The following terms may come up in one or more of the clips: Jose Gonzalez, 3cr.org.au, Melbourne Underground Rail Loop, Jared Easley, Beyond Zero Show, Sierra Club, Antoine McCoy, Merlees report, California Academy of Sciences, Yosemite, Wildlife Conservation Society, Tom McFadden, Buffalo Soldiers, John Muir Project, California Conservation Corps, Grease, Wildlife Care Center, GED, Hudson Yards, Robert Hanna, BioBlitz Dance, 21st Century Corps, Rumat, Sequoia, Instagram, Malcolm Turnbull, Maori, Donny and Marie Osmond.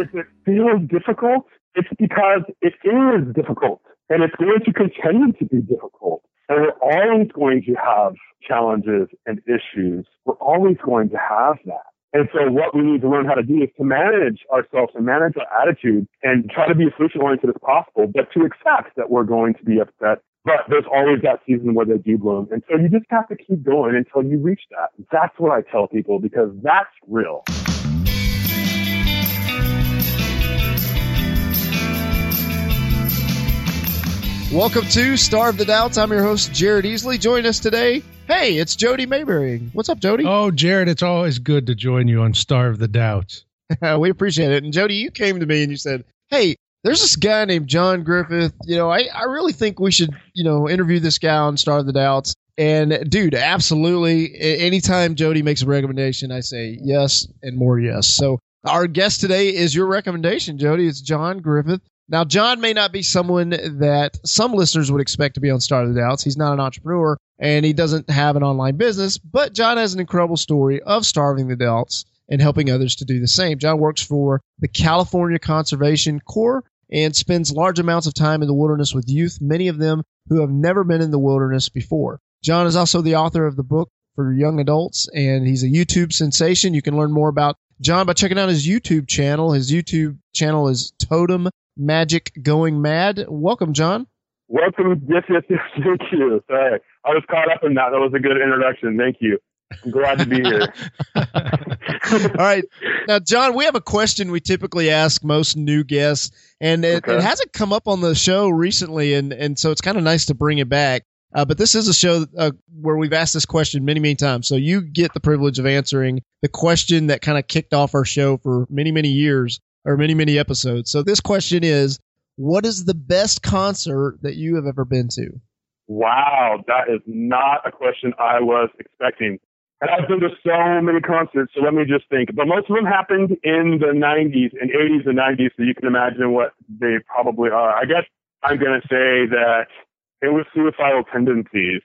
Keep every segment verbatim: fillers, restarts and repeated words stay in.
is it feels difficult? It's because it is difficult, and it's going to continue to be difficult. And we're always going to have challenges and issues. We're always going to have that. And so what we need to learn how to do is to manage ourselves and manage our attitude and try to be as solution-oriented as possible, but to accept that we're going to be upset. But there's always that season where they do bloom. And so you just have to keep going until you reach that. That's what I tell people, because that's real. Welcome to Starve the Doubts. I'm your host, Jared Easley. Join us today. Hey, it's Jody Mayberry. What's up, Jody? Oh, Jared, it's always good to join you on Starve the Doubts. We appreciate it. And Jody, you came to me and you said, hey, there's this guy named John Griffith. You know, I, I really think we should, you know, interview this guy on Starve the Doubts. And dude, absolutely. Anytime Jody makes a recommendation, I say yes and more yes. So our guest today is your recommendation, Jody. It's John Griffith. Now, John may not be someone that some listeners would expect to be on Start of the Doubts. He's not an entrepreneur, and he doesn't have an online business, but John has an incredible story of starving the doubts and helping others to do the same. John works for the California Conservation Corps and spends large amounts of time in the wilderness with youth, many of them who have never been in the wilderness before. John is also the author of the book for young adults, and he's a YouTube sensation. You can learn more about John by checking out his YouTube channel. His YouTube channel is Totem Magic Going Mad. Welcome, John. Welcome. Yes, yes, yes. Thank you. Sorry. I was caught up in that. That was a good introduction. Thank you. I'm glad to be here. All right. Now, John, we have a question we typically ask most new guests, and it, okay. it hasn't come up on the show recently, and, and so it's kind of nice to bring it back. Uh, but this is a show uh, where we've asked this question many, many times. So you get the privilege of answering the question that kind of kicked off our show for many, many years. Or many, many episodes. So this question is, what is the best concert that you have ever been to? Wow, that is not a question I was expecting. And I've been to so many concerts, so let me just think. But most of them happened in the nineties, and eighties and nineties, so you can imagine what they probably are. I guess I'm going to say that it was Suicidal Tendencies.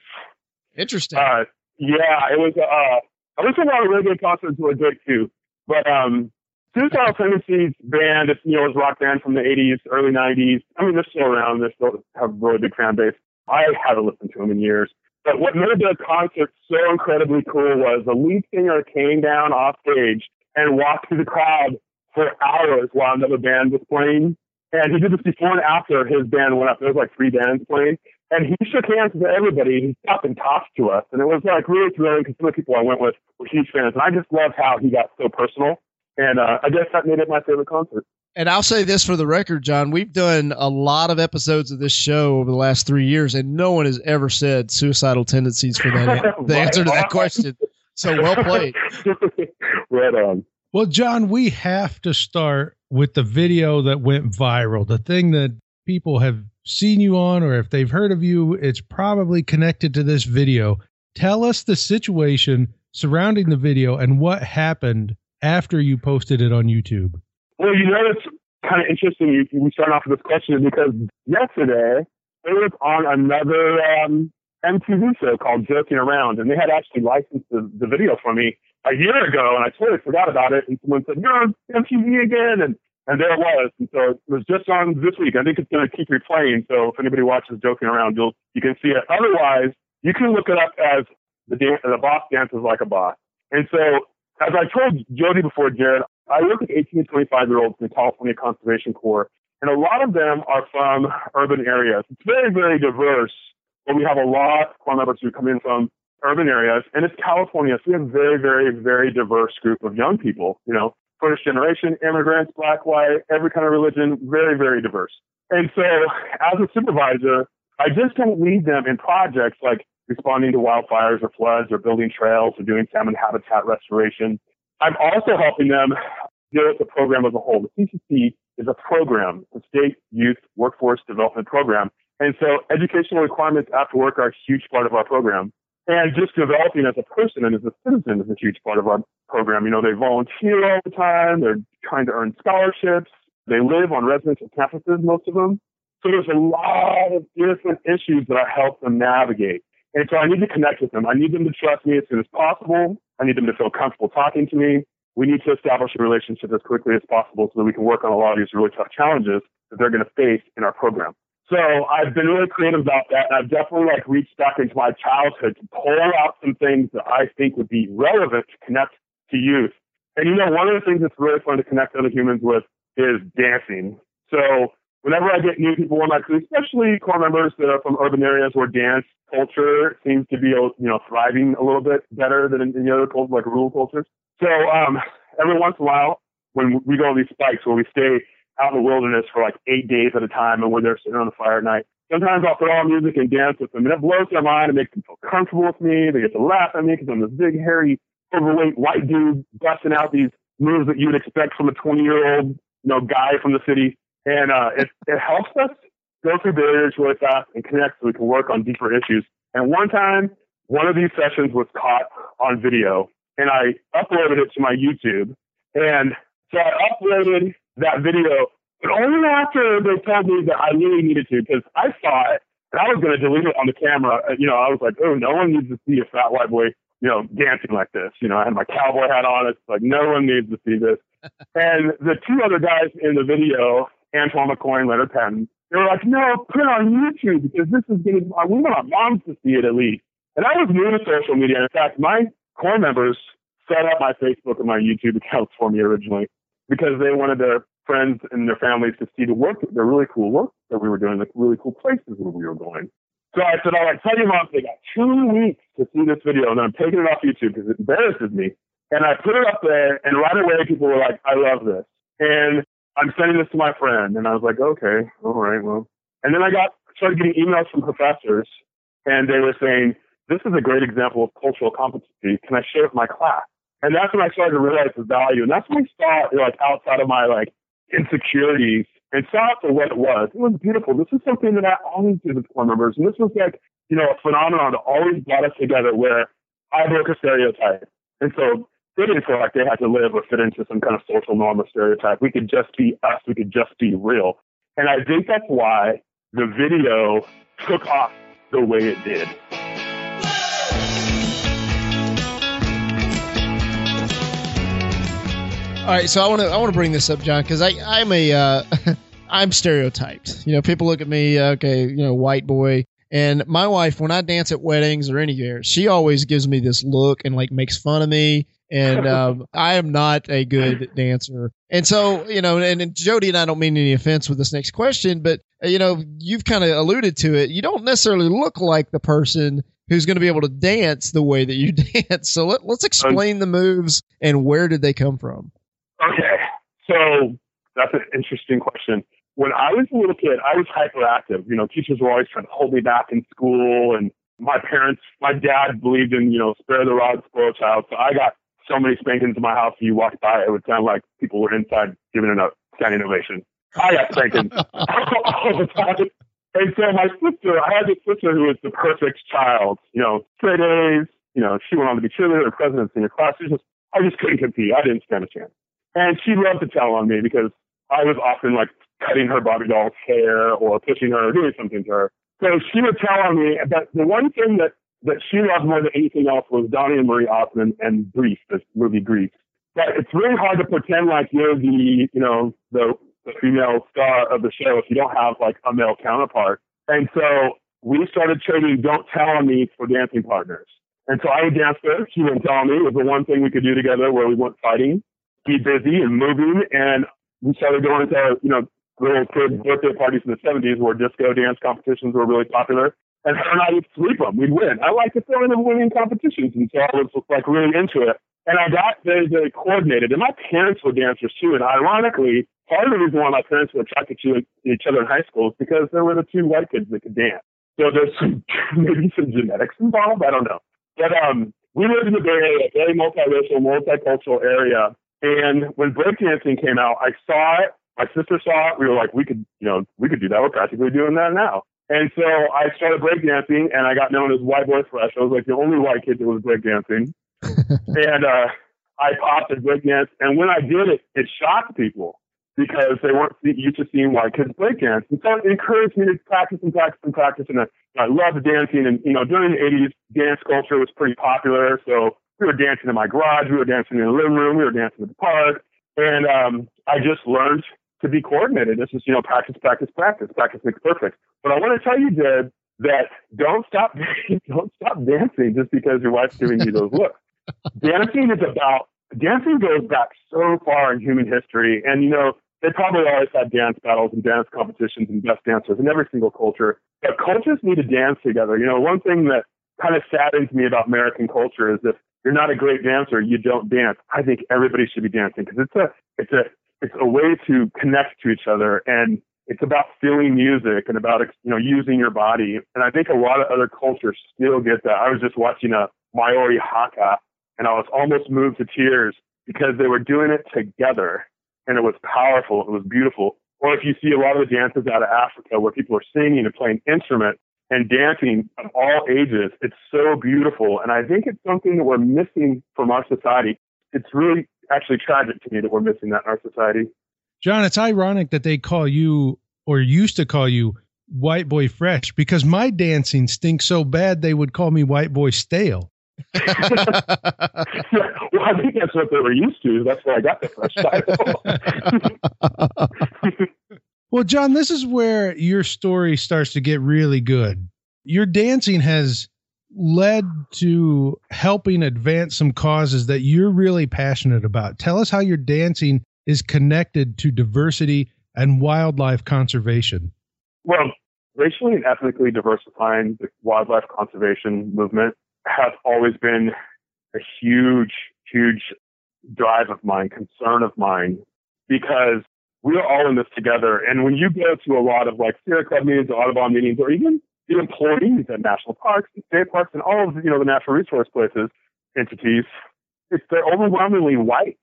Interesting. Uh, yeah, it was. Uh, I went to a lot of really good concerts who I did too, but... um. Suicidal Tendencies band, it's, you know, it was a rock band from the eighties, early nineties. I mean, they're still around. They still have a really big fan base. I haven't listened to them in years. But what made their concert so incredibly cool was the lead singer came down off stage and walked through the crowd for hours while another band was playing. And he did this before and after his band went up. There was like three bands playing. And he shook hands with everybody. He stopped and talked to us. And it was like really thrilling because some of the people I went with were huge fans. And I just loved how he got so personal. And uh, I guess that made it my favorite concert. And I'll say this for the record, John. We've done a lot of episodes of this show over the last three years, and no one has ever said Suicidal Tendencies for that an- the answer to that question. So well played. Right on. Well, John, we have to start with the video that went viral, the thing that people have seen you on, or if they've heard of you, it's probably connected to this video. Tell us the situation surrounding the video and what happened after you posted it on YouTube. Well, you know, it's kind of interesting you, you start off with this question because yesterday it was on another um, M T V show called Joking Around, and they had actually licensed the, the video for me a year ago, and I totally forgot about it, and someone said, you're on M T V again, and, and there it was. And so it was just on this week. I think it's going to keep replaying, so if anybody watches Joking Around, you'll you can see it. Otherwise, you can look it up as the, dan- the Boss Dances Like a Boss. And so, as I told Jody before, Jared, I work with eighteen to twenty-five-year-olds in the California Conservation Corps, and a lot of them are from urban areas. It's very, very diverse, but we have a lot of core members who come in from urban areas, and it's California, so we have a very, very, very diverse group of young people, you know, first generation, immigrants, black, white, every kind of religion, very, very diverse. And so as a supervisor, I just don't lead them in projects like responding to wildfires or floods or building trails or doing salmon habitat restoration. I'm also helping them deal with the program as a whole. The C C C is a program, the State Youth Workforce Development Program. And so educational requirements after work are a huge part of our program. And just developing as a person and as a citizen is a huge part of our program. You know, they volunteer all the time. They're trying to earn scholarships. They live on residential campuses, most of them. So there's a lot of different issues that I help them navigate. And so I need to connect with them. I need them to trust me as soon as possible. I need them to feel comfortable talking to me. we need to establish a relationship as quickly as possible so that we can work on a lot of these really tough challenges that they're going to face in our program. So I've been really creative about that, and I've definitely like reached back into my childhood to pull out some things that I think would be relevant to connect to youth. And you know, one of the things that's really fun to connect other humans with is dancing. So whenever I get new people on my crew, especially core members that are from urban areas where dance culture seems to be, you know, thriving a little bit better than in the other cultures, like rural cultures. So um, every once in a while, when we go on these spikes where we stay out in the wilderness for like eight days at a time, and we're there sitting on the fire at night, sometimes I'll put on music and dance with them, and it blows their mind and makes them feel comfortable with me. They get to laugh at me because I'm this big, hairy, overweight white dude busting out these moves that you would expect from a twenty-year-old, you know, guy from the city. And uh, it, it helps us go through barriers really fast and connect so we can work on deeper issues. And one time, one of these sessions was caught on video, and I uploaded it to my YouTube. And so I uploaded that video, but only after they told me that I really needed to, because I saw it, and I was going to delete it on the camera. You know, I was like, oh, no one needs to see a fat white boy, you know, dancing like this. You know, I had my cowboy hat on. It's like, no one needs to see this. And the two other guys in the video, Antoine McCoy and Leonard Patton, they were like, no, put it on YouTube, because this is going to, we want our moms to see it at least. And I was new to social media. In fact, my core members set up my Facebook and my YouTube accounts for me originally, because they wanted their friends and their families to see the work, the really cool work that we were doing, the really cool places where we were going. So I said, all right, tell your mom, they got two weeks to see this video, and I'm taking it off YouTube because it embarrasses me. And I put it up there, and right away people were like, I love this. And I'm sending this to my friend. And I was like, okay, all right, well. And then I got started getting emails from professors, and they were saying, this is a great example of cultural competency. Can I share it with my class? And that's when I started to realize the value. And that's when I saw it, like, outside of my, like, insecurities, and saw it for what it was. It was beautiful. This is something that I always do with core members. And this was, like, you know, a phenomenon that always brought us together, where I broke a stereotype. And so they didn't feel like they had to live or fit into some kind of social norm or stereotype. We could just be us. We could just be real. And I think that's why the video took off the way it did. All right, so I want to I want to bring this up, John, because I I'm a uh, I'm stereotyped. You know, people look at me, okay, you know, white boy. And my wife, when I dance at weddings or anywhere, she always gives me this look and like makes fun of me. And um, I am not a good dancer. And so, you know, and, and Jody and I don't mean any offense with this next question, but, uh, you know, you've kind of alluded to it. You don't necessarily look like the person who's going to be able to dance the way that you dance. So let, let's explain the moves and where did they come from? Okay. So that's an interesting question. When I was a little kid, I was hyperactive. You know, teachers were always trying to hold me back in school. And my parents, my dad believed in, you know, spare the rod, spoil child. So I got so many spankings in my house. You walked by, it would sound like people were inside giving it up, standing ovation. I got spankings all the time. And so my sister, I had this sister who was the perfect child. You know, straight A's. You know, she went on to be cheerleader, president, senior class. She just, I just couldn't compete. I didn't stand a chance. And she loved to tell on me because I was often like cutting her Barbie doll's hair or pushing her or doing something to her. So she would tell on me. But the one thing that, that she loved more than anything else was Donny and Marie Osmond and Grease, this movie Grease. But it's really hard to pretend like you're the, you know, the, the female star of the show if you don't have like a male counterpart. And so we started trading "Don't Tell on Me" for dancing partners. And so I would dance there. She wouldn't tell me. It was the one thing we could do together where we weren't fighting, be busy and moving. And we started going to, you know, little kid birthday parties in the seventies where disco dance competitions were really popular. And her and I would sweep them. We'd win. I liked the feeling of winning competitions. And so I was like really into it. And I got very, very coordinated. And my parents were dancers too. And ironically, part of the reason why my parents were attracted to each other in high school is because there were the two white kids that could dance. So there's some, maybe some genetics involved. I don't know. But um, we lived in the Bay Area, a very multiracial, multicultural area. And when breakdancing came out, I saw it. My sister saw it. We were like, we could, you know, we could do that. We're practically doing that now. And so I started breakdancing, and I got known as White Boy Fresh. I was like the only white kid that was breakdancing. And uh, I popped at breakdance. And when I did it, it shocked people because they weren't used to seeing white kids breakdance. And so it encouraged me to practice and practice and practice. And I, I loved dancing. And, you know, during the eighties, dance culture was pretty popular. So We were dancing in my garage. We were dancing in the living room. We were dancing at the park. And um, I just learned to be coordinated. This is, you know, practice, practice, practice. Practice makes perfect. But I want to tell you, Dad, that don't stop, don't stop dancing just because your wife's giving you those looks. Dancing is about, dancing goes back so far in human history. And, you know, they probably always had dance battles and dance competitions and best dancers in every single culture. But cultures need to dance together. You know, one thing that kind of saddens me about American culture is if you're not a great dancer, you don't dance. I think everybody should be dancing because it's a, it's a, it's a way to connect to each other. And it's about feeling music and about, you know, using your body. And I think a lot of other cultures still get that. I was just watching a Maori haka and I was almost moved to tears because they were doing it together. And it was powerful. It was beautiful. Or if you see a lot of the dances out of Africa where people are singing and playing instruments and dancing of all ages, it's so beautiful. And I think it's something that we're missing from our society. It's really actually tragic to me that we're missing that in our society. John, it's ironic that they call you or used to call you White Boy Fresh because my dancing stinks so bad they would call me White Boy Stale. Well, I think that's what they were used to. That's where I got the fresh title. Well, John, this is where your story starts to get really good. Your dancing has led to helping advance some causes that you're really passionate about. Tell us how your dancing is connected to diversity and wildlife conservation. Well, racially and ethnically diversifying the wildlife conservation movement has always been a huge, huge drive of mine, concern of mine, because we are all in this together. And when you go to a lot of like Sierra Club meetings, Audubon meetings, or even the employees at national parks and state parks and all of, you know, the natural resource places, entities, it's they're overwhelmingly white.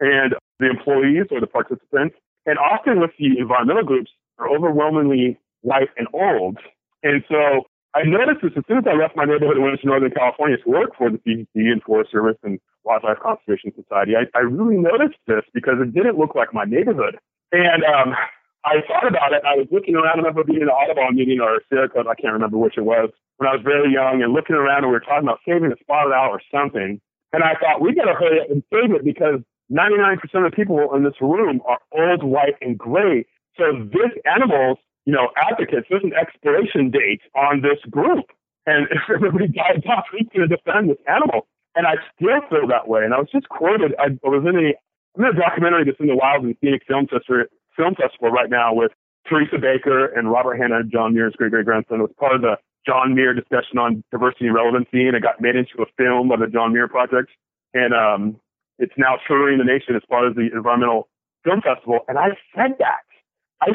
And the employees or the participants, and often with the environmental groups, are overwhelmingly white and old. And so I noticed this as soon as I left my neighborhood and went to Northern California to work for the C D C and Forest Service and Wildlife Conservation Society. I, I really noticed this because it didn't look like my neighborhood. And um, I thought about it. I was looking around. I remember being in an Audubon meeting or a Sierra Club, I can't remember which it was, when I was very young and looking around and we were talking about saving a spotted owl or something. And I thought, we got to hurry up and save it because ninety-nine percent of the people in this room are old, white, and gray. So this animal's, you know, advocates, there's an expiration date on this group. And if everybody dies off, who's going to defend this animal? And I still feel that way. And I was just quoted, I, I was in a, I'm in a documentary that's in the Wild and Scenic Film Festival, Film Festival right now with Teresa Baker and Robert Hanna and John Muir's great-great-grandson. It was part of the John Muir discussion on diversity and relevancy, and it got made into a film by the John Muir Project. And um, it's now touring the nation as part of the Environmental Film Festival. And I said that. I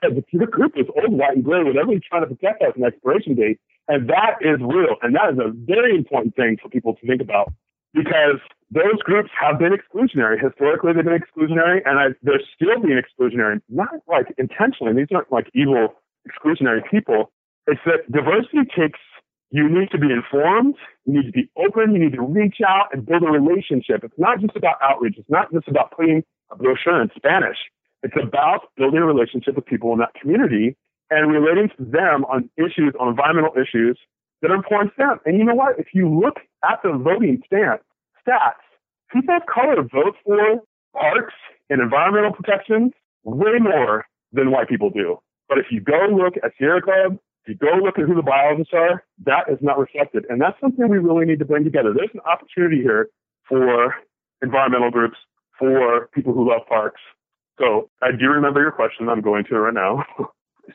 said, the group is old, white, and gray, with everybody trying to protect us an expiration date. And that is real. And that is a very important thing for people to think about because those groups have been exclusionary. Historically, they've been exclusionary, and I, they're still being exclusionary, not like intentionally. These aren't like evil, exclusionary people. It's that diversity takes, you need to be informed, you need to be open, you need to reach out and build a relationship. It's not just about outreach. It's not just about putting a brochure in Spanish. It's about building a relationship with people in that community and relating to them on issues, on environmental issues that are important to them. And you know what? If you look at the voting stance, stats, people of color vote for parks and environmental protections way more than white people do. But if you go look at Sierra Club, if you go look at who the biologists are, that is not reflected. And that's something we really need to bring together. There's an opportunity here for environmental groups, for people who love parks. So I do remember your question. I'm going to it right now.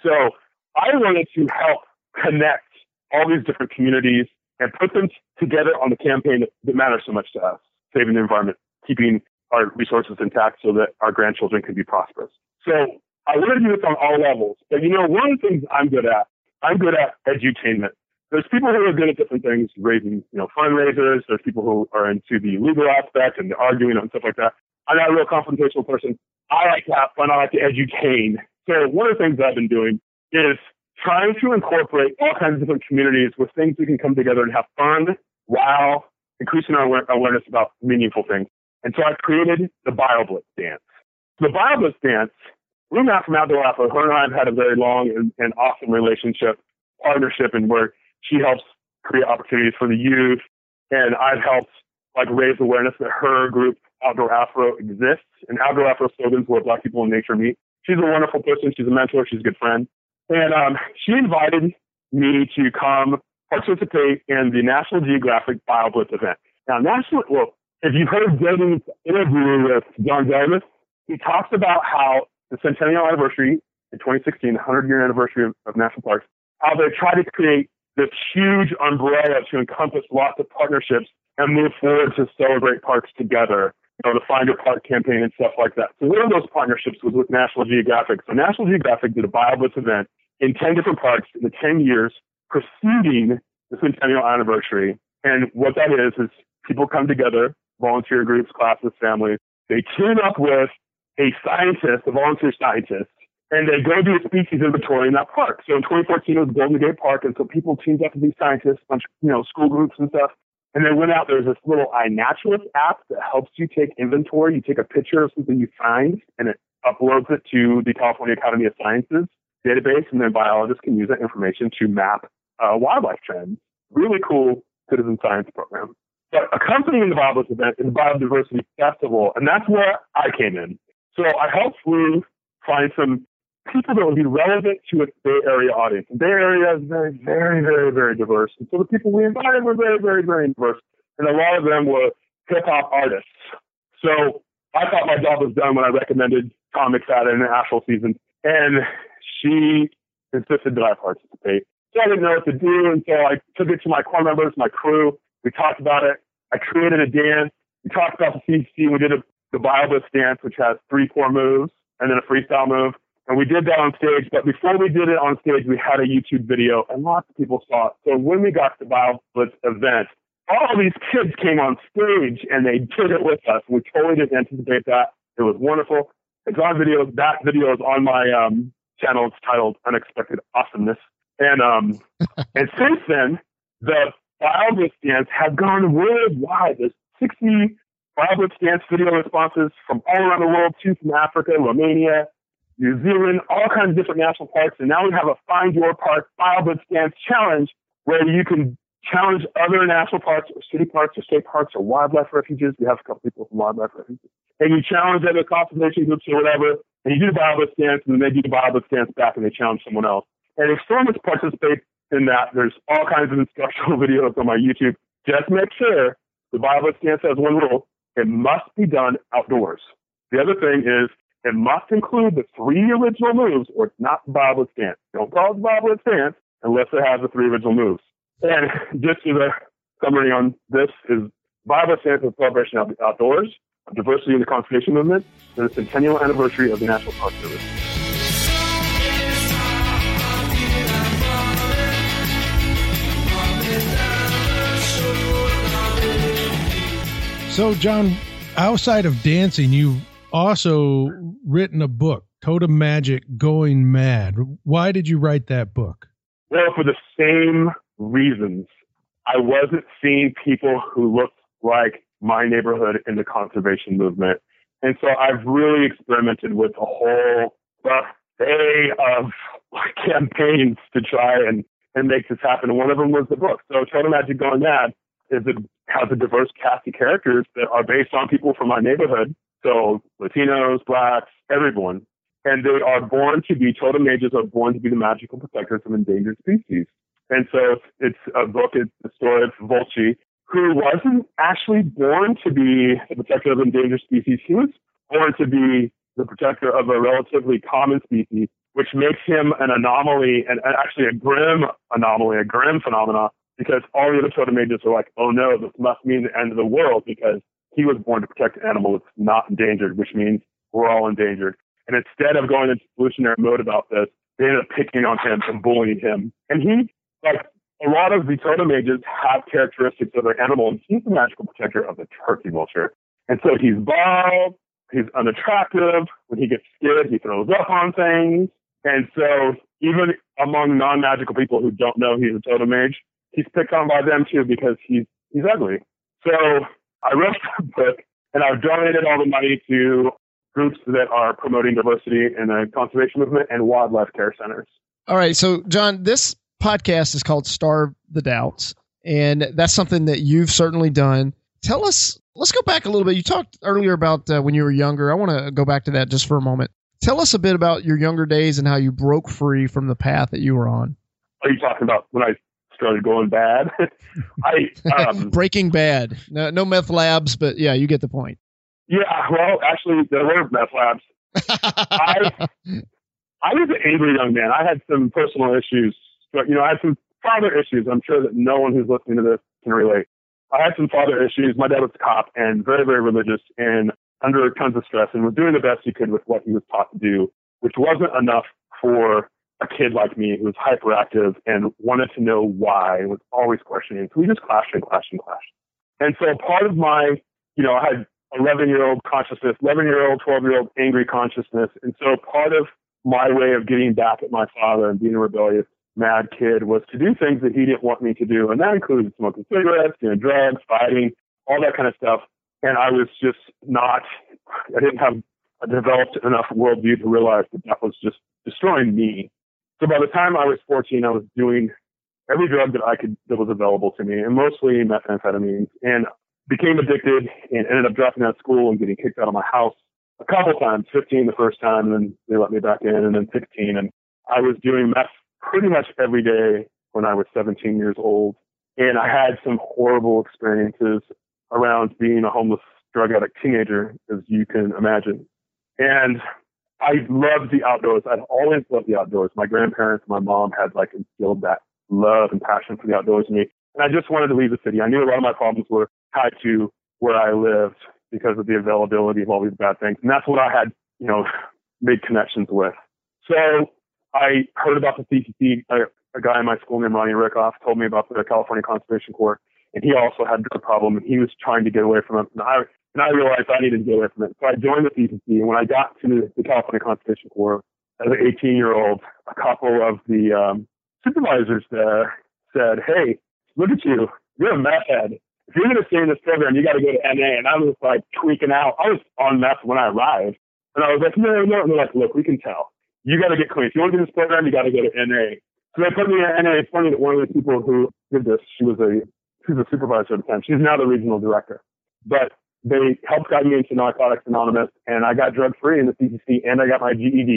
So I wanted to help connect all these different communities and put them together on the campaign that, that matters so much to us, saving the environment, keeping our resources intact so that our grandchildren can be prosperous. So I wanted to do this on all levels. But, you know, one of the things I'm good at, I'm good at edutainment. There's people who are good at different things, raising, you know, fundraisers. There's people who are into the legal aspect and the arguing and stuff like that. I'm not a real confrontational person. I like to have fun. I like to educate. So one of the things that I've been doing is trying to incorporate all kinds of different communities with things we can come together and have fun while increasing our awareness about meaningful things. And so I created the BioBlitz Dance. The BioBlitz Dance, Rumat from Outdoor Afro, her and I have had a very long and, and awesome relationship, partnership, and where she helps create opportunities for the youth. And I've helped like raised awareness that her group, Outdoor Afro, exists. And Outdoor Afro slogans where Black people in nature meet. She's a wonderful person. She's a mentor. She's a good friend. And um, she invited me to come participate in the National Geographic BioBlitz event. Now, National, well, if you've heard Jody's interview with John Griffith, he talks about how the centennial anniversary in twenty sixteen, the hundred-year anniversary of, of national parks, how they try to create this huge umbrella to encompass lots of partnerships and move forward to celebrate parks together. You know, the Find Your Park campaign and stuff like that. So one of those partnerships was with National Geographic. So National Geographic did a BioBlitz event in ten different parks in the ten years preceding the centennial anniversary. And what that is, is people come together, volunteer groups, classes, families. They team up with a scientist, a volunteer scientist, and they go do a species inventory in that park. So in twenty fourteen, it was Golden Gate Park, and so people teamed up to be scientists, a bunch of, you know, school groups and stuff. And they went out, there's this little iNaturalist app that helps you take inventory. You take a picture of something you find, and it uploads it to the California Academy of Sciences database, and then biologists can use that information to map uh, wildlife trends. Really cool citizen science program. But accompanying the BioBlitz event is the Biodiversity Festival, and that's where I came in. So I helped Lou find some people that would be relevant to a Bay Area audience. The Bay Area is very, very, very, very diverse. And so the people we invited were very, very, very diverse. And a lot of them were hip-hop artists. So I thought my job was done when I recommended Tom McFadden and Astral Season. And she insisted that I participate. So I didn't know what to do. And so I took it to my core members, my crew. We talked about it. I created a dance. We talked about the C C. We did a, the BioBlitz dance, which has three core moves and then a freestyle move. And we did that on stage, but before we did it on stage, we had a YouTube video, and lots of people saw it. So when we got to the BioBlitz event, all these kids came on stage, and they did it with us. We totally didn't anticipate that. It was wonderful. It's on video. That video is on my um, channel. It's titled Unexpected Awesomeness. And um, and since then, the BioBlitz dance have gone worldwide. There's sixty BioBlitz dance video responses from all around the world, two from Africa, Romania, New Zealand, all kinds of different national parks. And now we have a Find Your Park BioBlitz Dance Challenge where you can challenge other national parks or city parks or state parks or wildlife refuges. We have a couple people from wildlife refuges. And you challenge other conservation groups or whatever, and you do the BioBlitz Dance, and then they do the BioBlitz Dance back and they challenge someone else. And if someone participates in that, there's all kinds of instructional videos on my YouTube. Just make sure the BioBlitz Dance has one rule. It must be done outdoors. The other thing is, it must include the three original moves, or it's not the BioBlitz dance. Don't call it the BioBlitz dance unless it has the three original moves. And just as a summary on this is BioBlitz dance is a celebration of the outdoors, of diversity in the conservation movement, and the centennial anniversary of the National Park Service. So, John, outside of dancing, you also written a book, Totem Magic Going Mad. Why did you write that book? Well, for the same reasons. I wasn't seeing people who looked like my neighborhood in the conservation movement. And so I've really experimented with a whole buffet of campaigns to try and, and make this happen. One of them was the book. So Totem Magic Going Mad is a, has a diverse cast of characters that are based on people from my neighborhood. So Latinos, Blacks, everyone. And they are born to be, totem mages are born to be the magical protectors of endangered species. And so it's a book, it's the story of Volchi, who wasn't actually born to be the protector of endangered species. He was born to be the protector of a relatively common species, which makes him an anomaly, and actually a grim anomaly, a grim phenomena, because all the other totem mages are like, oh no, this must mean the end of the world, because he was born to protect an animal that's not endangered, which means we're all endangered. And instead of going into evolutionary mode about this, they ended up picking on him and bullying him. And he, like a lot of the totem mages, have characteristics of their animal, and he's the magical protector of the turkey vulture. And so he's bald, he's unattractive. When he gets scared, he throws up on things. And so even among non-magical people who don't know he's a totem mage, he's picked on by them too because he's he's ugly. So I wrote that book, and I've donated all the money to groups that are promoting diversity in the conservation movement and wildlife care centers. All right. So, John, this podcast is called Starve the Doubts, and that's something that you've certainly done Tell us, let's go back a little bit. You talked earlier about uh, when you were younger. I want to go back to that just for a moment. Tell us a bit about your younger days and how you broke free from the path that you were on. Are you talking about when I started going bad? I um, Breaking Bad. No, no meth labs, but yeah, you get the point. Yeah, well, actually, there were meth labs. I I was an angry young man. I had some personal issues. But, you know, I had some father issues. I'm sure that no one who's listening to this can relate. I had some father issues. My dad was a cop and very, very religious and under tons of stress and was doing the best he could with what he was taught to do, which wasn't enough for a kid like me who was hyperactive and wanted to know why and was always questioning. So we just clashed and clashed and clashed. And so part of my, you know, I had eleven-year-old consciousness, eleven-year-old, twelve-year-old angry consciousness. And so part of my way of getting back at my father and being a rebellious mad kid was to do things that he didn't want me to do. And that included smoking cigarettes, doing drugs, fighting, all that kind of stuff. And I was just not, I didn't have a developed enough worldview to realize that that was just destroying me. So by the time I was fourteen, I was doing every drug that I could, that was available to me, and mostly methamphetamines, and became addicted and ended up dropping out of school and getting kicked out of my house a couple times, fifteen the first time, and then they let me back in, and then sixteen. And I was doing meth pretty much every day when I was seventeen years old. And I had some horrible experiences around being a homeless drug addict teenager, as you can imagine. And I loved the outdoors. I'd always loved the outdoors. My grandparents, my mom had like instilled that love and passion for the outdoors in me. And I just wanted to leave the city. I knew a lot of my problems were tied to where I lived because of the availability of all these bad things. And that's what I had, you know, made connections with. So I heard about the C C C. A, a guy in my school named Ronnie Rickoff told me about the California Conservation Corps, and he also had a problem, and he was trying to get away from it. And I, and I realized I needed to get away from it. So I joined the C C C, and when I got to the California Conservation Corps as an eighteen-year-old, a couple of the um, supervisors there said, "Hey, look at you. You're a meth head. If you're going to stay in this program, you got to go to N A." And I was like tweaking out. I was on meth when I arrived. And I was like, no, no. And they're like, "Look, we can tell. You got to get clean. If you want to do this program, you got to go to N A." So they put me in N A. It's funny that one of the people who did this, she was a, she was a supervisor at the time. She's now the regional director. But they helped guide me into Narcotics Anonymous, and I got drug-free in the C C C, and I got my G E D,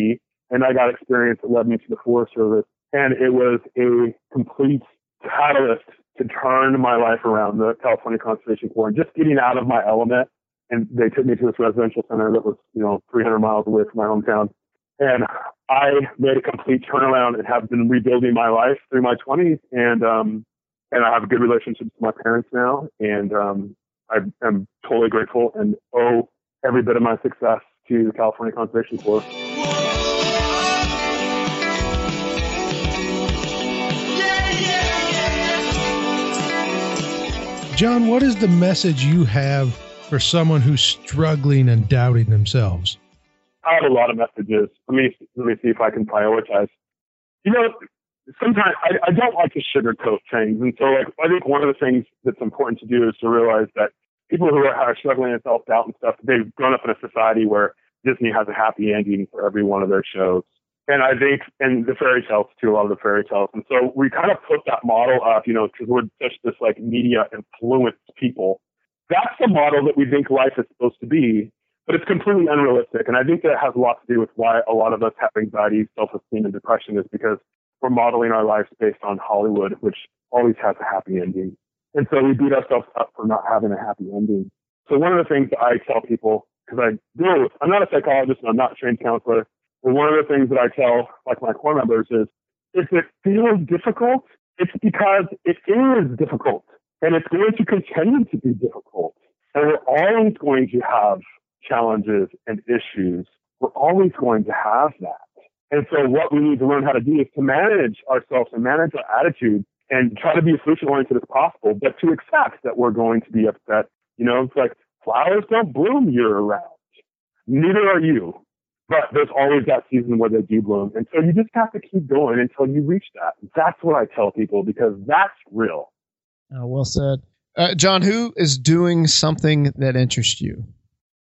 and I got experience that led me to the Forest Service. And it was a complete catalyst to turn my life around, the California Conservation Corps, and just getting out of my element. And they took me to this residential center that was, you know, three hundred miles away from my hometown. And I made a complete turnaround and have been rebuilding my life through my twenties. And, um, and I have a good relationship with my parents now. And, um, I am totally grateful and owe every bit of my success to the California Conservation Corps. John, what is the message you have for someone who's struggling and doubting themselves? I have a lot of messages. Let me let me see if I can prioritize. You know, sometimes I, I don't like to sugarcoat things, and so like I think one of the things that's important to do is to realize that people who are, are struggling with self-doubt and stuff, they've grown up in a society where Disney has a happy ending for every one of their shows, and I think and the fairy tales too, a lot of the fairy tales, and so we kind of put that model up, you know, because we're such this like media influenced people. That's the model that we think life is supposed to be. But it's completely unrealistic. And I think that has a lot to do with why a lot of us have anxiety, self-esteem, and depression, is because we're modeling our lives based on Hollywood, which always has a happy ending. And so we beat ourselves up for not having a happy ending. So one of the things that I tell people, because I deal with, I'm not a psychologist and I'm not a trained counselor, but one of the things that I tell like my core members is, if it feels difficult, it's because it is difficult. And it's going to continue to be difficult. And we're always going to have challenges and issues. We're always going to have that. And so what we need to learn how to do is to manage ourselves and manage our attitude and try to be as solution-oriented as possible, but to accept that we're going to be upset. You know, it's like flowers don't bloom year-round. Neither are you. But there's always that season where they do bloom. And so you just have to keep going until you reach that. That's what I tell people, because that's real. Oh, well said. Uh, John, who is doing something that interests you?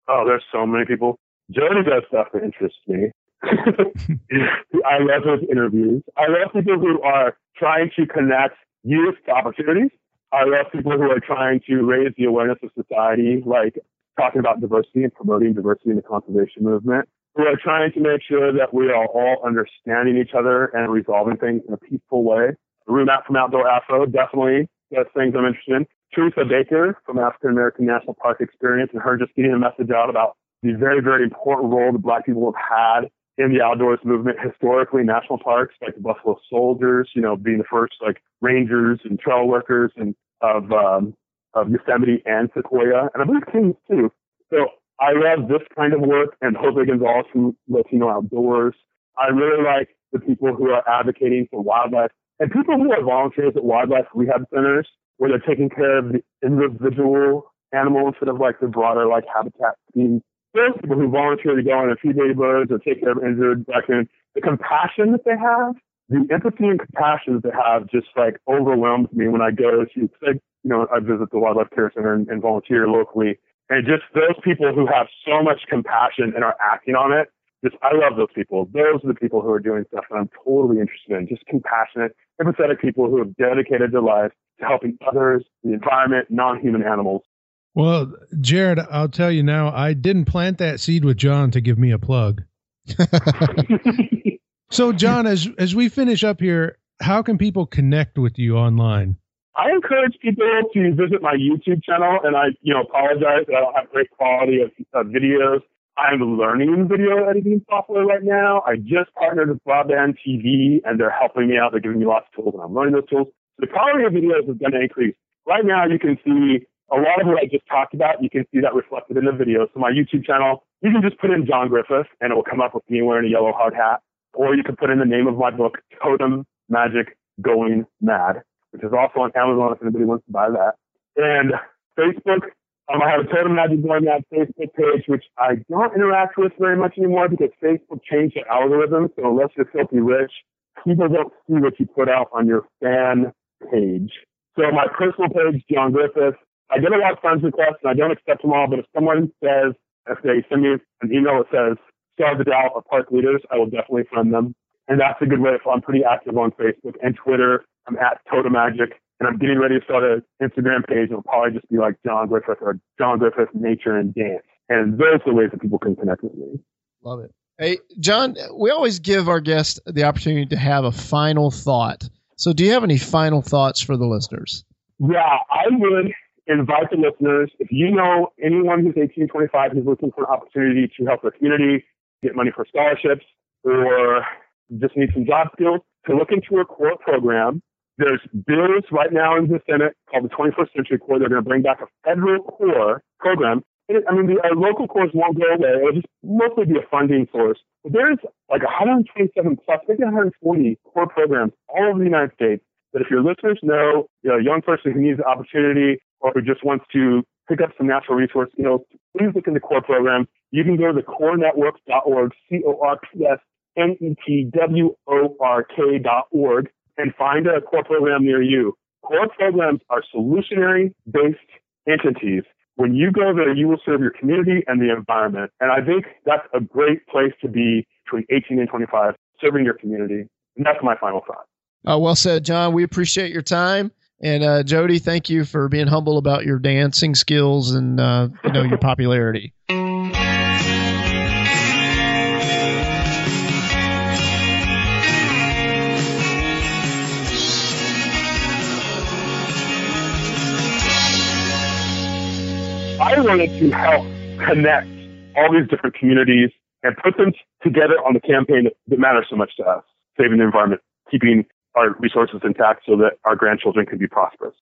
Oh, there's so many people. Jody does stuff that interests me. I love those interviews. I love people who are trying to connect youth to opportunities. I love people who are trying to raise the awareness of society, like talking about diversity and promoting diversity in the conservation movement. We are trying to make sure that we are all understanding each other and resolving things in a peaceful way. Rumat from Outdoor Afro definitely does things I'm interested in. Teresa Baker from African American National Park Experience, and her just getting a message out about the very, very important role that Black people have had in the outdoors movement historically, national parks like the Buffalo Soldiers, you know, being the first like rangers and trail workers and of um, of Yosemite and Sequoia, and I believe Kings too. So I love this kind of work, and Jose Gonzalez from Latino Outdoors. I really like the people who are advocating for wildlife and people who are volunteers at wildlife rehab centers where they're taking care of the individual animal instead of like the broader like habitat scheme. There's people who volunteer to go on and feed baby birds or take care of injured raccoons. The compassion that they have, the empathy and compassion that they have just like overwhelms me when I go to, you know, I visit the Wildlife Care Center and, and volunteer locally. And just those people who have so much compassion and are acting on it, just I love those people. Those are the people who are doing stuff that I'm totally interested in, just compassionate, empathetic people who have dedicated their lives to helping others, the environment, non-human animals. Well, Jared, I'll tell you now, I didn't plant that seed with John to give me a plug. So, John, as as we finish up here, how can people connect with you online? I encourage people to visit my YouTube channel, and I, you know, apologize that I don't have great quality of, of videos. I'm learning video editing software right now. I just partnered with Broadband T V, and they're helping me out. They're giving me lots of tools, and I'm learning those tools. So the quality of videos is going to increase. Right now, you can see a lot of what I just talked about. You can see that reflected in the video. So my YouTube channel, you can just put in John Griffith, and it will come up with me wearing a yellow hard hat. Or you can put in the name of my book, Totem Magic Going Mad, which is also on Amazon if anybody wants to buy that. And Facebook, um, I have a Totem Magic Going Mad Facebook page, which I don't interact with very much anymore because Facebook changed their algorithm. So unless you're filthy rich, people don't see what you put out on your fan page. So my personal page, John Griffith, I get a lot of friends requests, and I don't accept them all, but if someone says, if they send me an email that says, Stars of Doubt or Park Leaders, I will definitely friend them. And that's a good way. I'm pretty active on Facebook and Twitter. I'm at Totem Magic, and I'm getting ready to start an Instagram page. It'll probably just be like John Griffith or John Griffith Nature and Dance. And those are the ways that people can connect with me. Love it. Hey, John, we always give our guests the opportunity to have a final thought. So do you have any final thoughts for the listeners? Yeah, I would invite the listeners, if you know anyone who's eighteen twenty-five who's looking for an opportunity to help their community, get money for scholarships, or just need some job skills, to look into a Corps program. There's bills right now in the Senate called the twenty-first century corps. They're going to bring back a federal Corps program. It, I mean, the our local Corps won't go away. It'll just mostly be a funding source. But there's like one hundred twenty-seven plus, maybe one hundred forty Corps programs all over the United States that if your listeners know, you know, a young person who needs an opportunity or who just wants to pick up some natural resource skills, please look in the Corps program. You can go to the core network dot org, C O R P S N E T W O R K dot org, and find a Corps program near you. Corps programs are solutionary-based entities. When you go there, you will serve your community and the environment. And I think that's a great place to be between eighteen and twenty-five, serving your community. And that's my final thought. Uh, well said, John. We appreciate your time. And uh, Jody, thank you for being humble about your dancing skills and uh, you know your popularity. I wanted to help connect all these different communities and put them together on the campaign that matters so much to us, saving the environment, keeping our resources intact so that our grandchildren can be prosperous.